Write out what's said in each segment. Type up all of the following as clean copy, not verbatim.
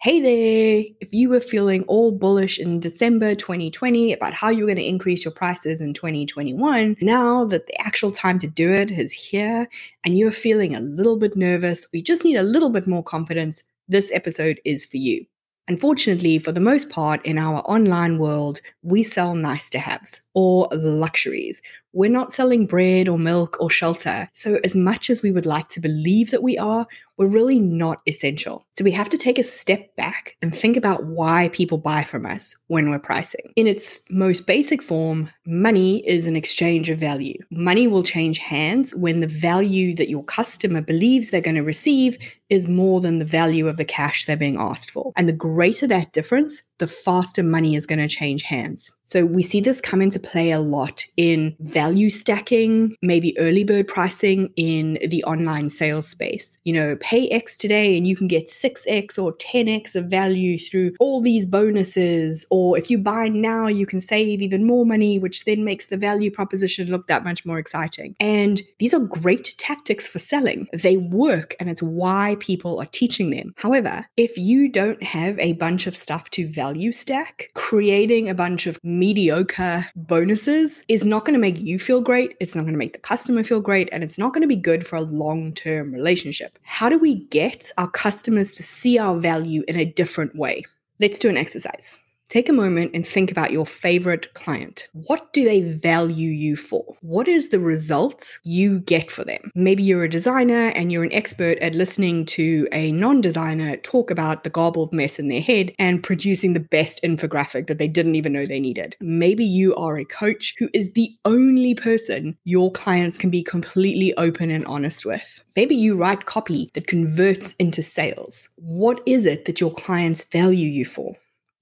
Hey there! If you were feeling all bullish in December 2020 about how you were going to increase your prices in 2021, now that the actual time to do it is here and you're feeling a little bit nervous, or you just need a little bit more confidence, this episode is for you. Unfortunately, for the most part in our online world, we sell nice-to-haves or luxuries. We're not selling bread or milk or shelter. So as much as we would like to believe that we are, we're really not essential. So we have to take a step back and think about why people buy from us when we're pricing. In its most basic form, money is an exchange of value. Money will change hands when the value that your customer believes they're going to receive is more than the value of the cash they're being asked for. And the greater that difference, the faster money is going to change hands. So we see this come into play a lot in value stacking, maybe early bird pricing in the online sales space. You know, pay X today and you can get 6X or 10X of value through all these bonuses. Or if you buy now, you can save even more money, which then makes the value proposition look that much more exciting. And these are great tactics for selling. They work and it's why people are teaching them. However, if you don't have a bunch of stuff to value stack, creating a bunch of mediocre bonuses is not going to make you feel great. It's not going to make the customer feel great, and it's not going to be good for a long-term relationship. How do we get our customers to see our value in a different way? Let's do an exercise. Take a moment and think about your favorite client. What do they value you for? What is the result you get for them? Maybe you're a designer and you're an expert at listening to a non-designer talk about the garbled mess in their head and producing the best infographic that they didn't even know they needed. Maybe you are a coach who is the only person your clients can be completely open and honest with. Maybe you write copy that converts into sales. What is it that your clients value you for?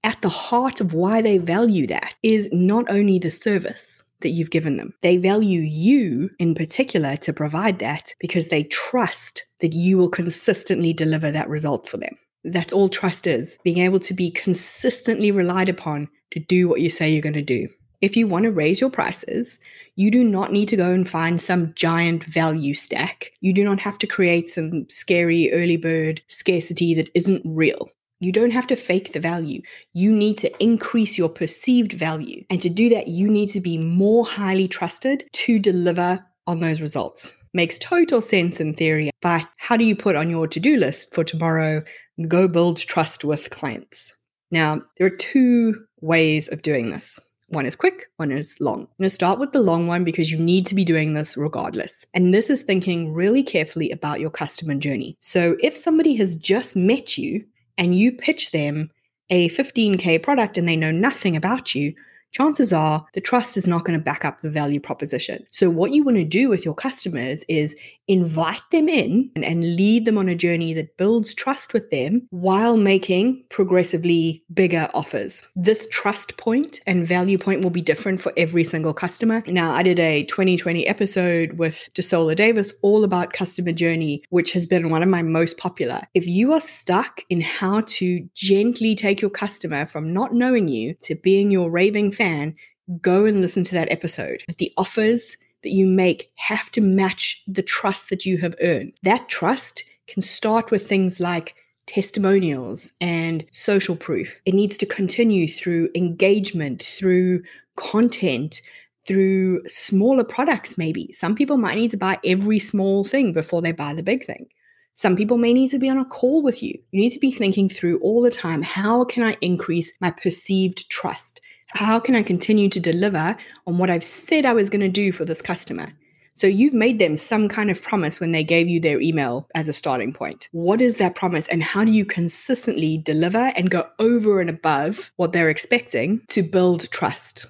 At the heart of why they value that is not only the service that you've given them. They value you in particular to provide that because they trust that you will consistently deliver that result for them. That's all trust is, being able to be consistently relied upon to do what you say you're going to do. If you want to raise your prices, you do not need to go and find some giant value stack. You do not have to create some scary early bird scarcity that isn't real. You don't have to fake the value. You need to increase your perceived value. And to do that, you need to be more highly trusted to deliver on those results. Makes total sense in theory, but how do you put on your to-do list for tomorrow, go build trust with clients? Now, there are two ways of doing this. One is quick, one is long. I'm going to start with the long one because you need to be doing this regardless. And this is thinking really carefully about your customer journey. So if somebody has just met you, and you pitch them a $15K product and they know nothing about you, chances are the trust is not going to back up the value proposition. So what you want to do with your customers is invite them in and lead them on a journey that builds trust with them while making progressively bigger offers. This trust point and value point will be different for every single customer. Now, I did a 2020 episode with DeSola Davis all about customer journey, which has been one of my most popular. If you are stuck in how to gently take your customer from not knowing you to being your raving fan, go and listen to that episode. The offers that you make have to match the trust that you have earned. That trust can start with things like testimonials and social proof. It needs to continue through engagement, through content, through smaller products maybe. Some people might need to buy every small thing before they buy the big thing. Some people may need to be on a call with you. You need to be thinking through all the time, how can I increase my perceived trust? How can I continue to deliver on what I've said I was going to do for this customer? So you've made them some kind of promise when they gave you their email as a starting point. What is that promise and how do you consistently deliver and go over and above what they're expecting to build trust?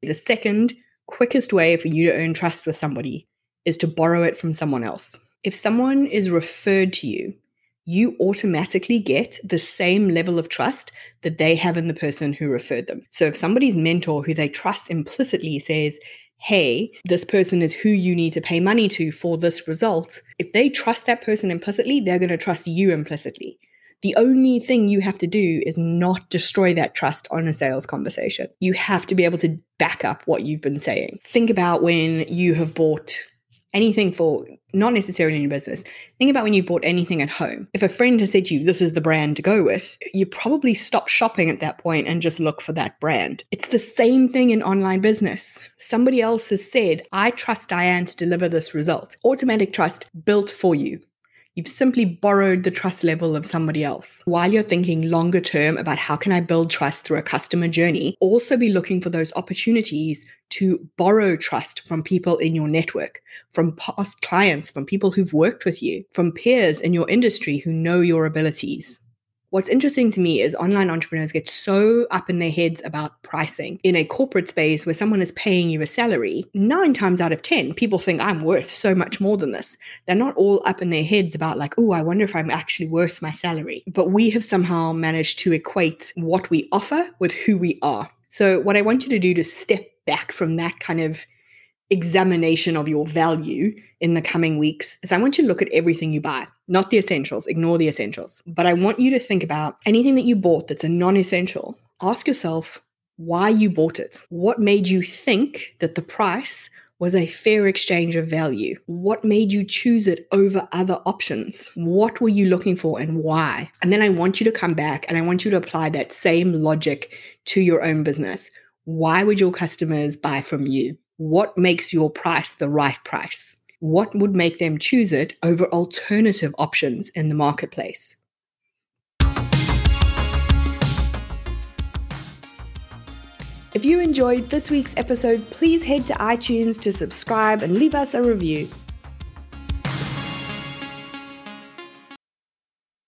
The second quickest way for you to earn trust with somebody is to borrow it from someone else. If someone is referred to you, you automatically get the same level of trust that they have in the person who referred them. So if somebody's mentor who they trust implicitly says, hey, this person is who you need to pay money to for this result, if they trust that person implicitly, they're going to trust you implicitly. The only thing you have to do is not destroy that trust on a sales conversation. You have to be able to back up what you've been saying. Think about when you have bought anything for, not necessarily in your business, think about when you've bought anything at home. If a friend has said to you, this is the brand to go with, you probably stop shopping at that point and just look for that brand. It's the same thing in online business. Somebody else has said, I trust Diane to deliver this result. Automatic trust built for you. You've simply borrowed the trust level of somebody else. While you're thinking longer term about how can I build trust through a customer journey, also be looking for those opportunities to borrow trust from people in your network, from past clients, from people who've worked with you, from peers in your industry who know your abilities. What's interesting to me is online entrepreneurs get so up in their heads about pricing. In a corporate space where someone is paying you a salary, 9 times out of 10, people think I'm worth so much more than this. They're not all up in their heads about like, oh, I wonder if I'm actually worth my salary. But we have somehow managed to equate what we offer with who we are. So what I want you to do to step back from that kind of examination of your value in the coming weeks is I want you to look at everything you buy, not the essentials, ignore the essentials. But I want you to think about anything that you bought that's a non-essential. Ask yourself why you bought it. What made you think that the price was a fair exchange of value? What made you choose it over other options? What were you looking for and why? And then I want you to come back and I want you to apply that same logic to your own business. Why would your customers buy from you? What makes your price the right price? What would make them choose it over alternative options in the marketplace? If you enjoyed this week's episode, please head to iTunes to subscribe and leave us a review.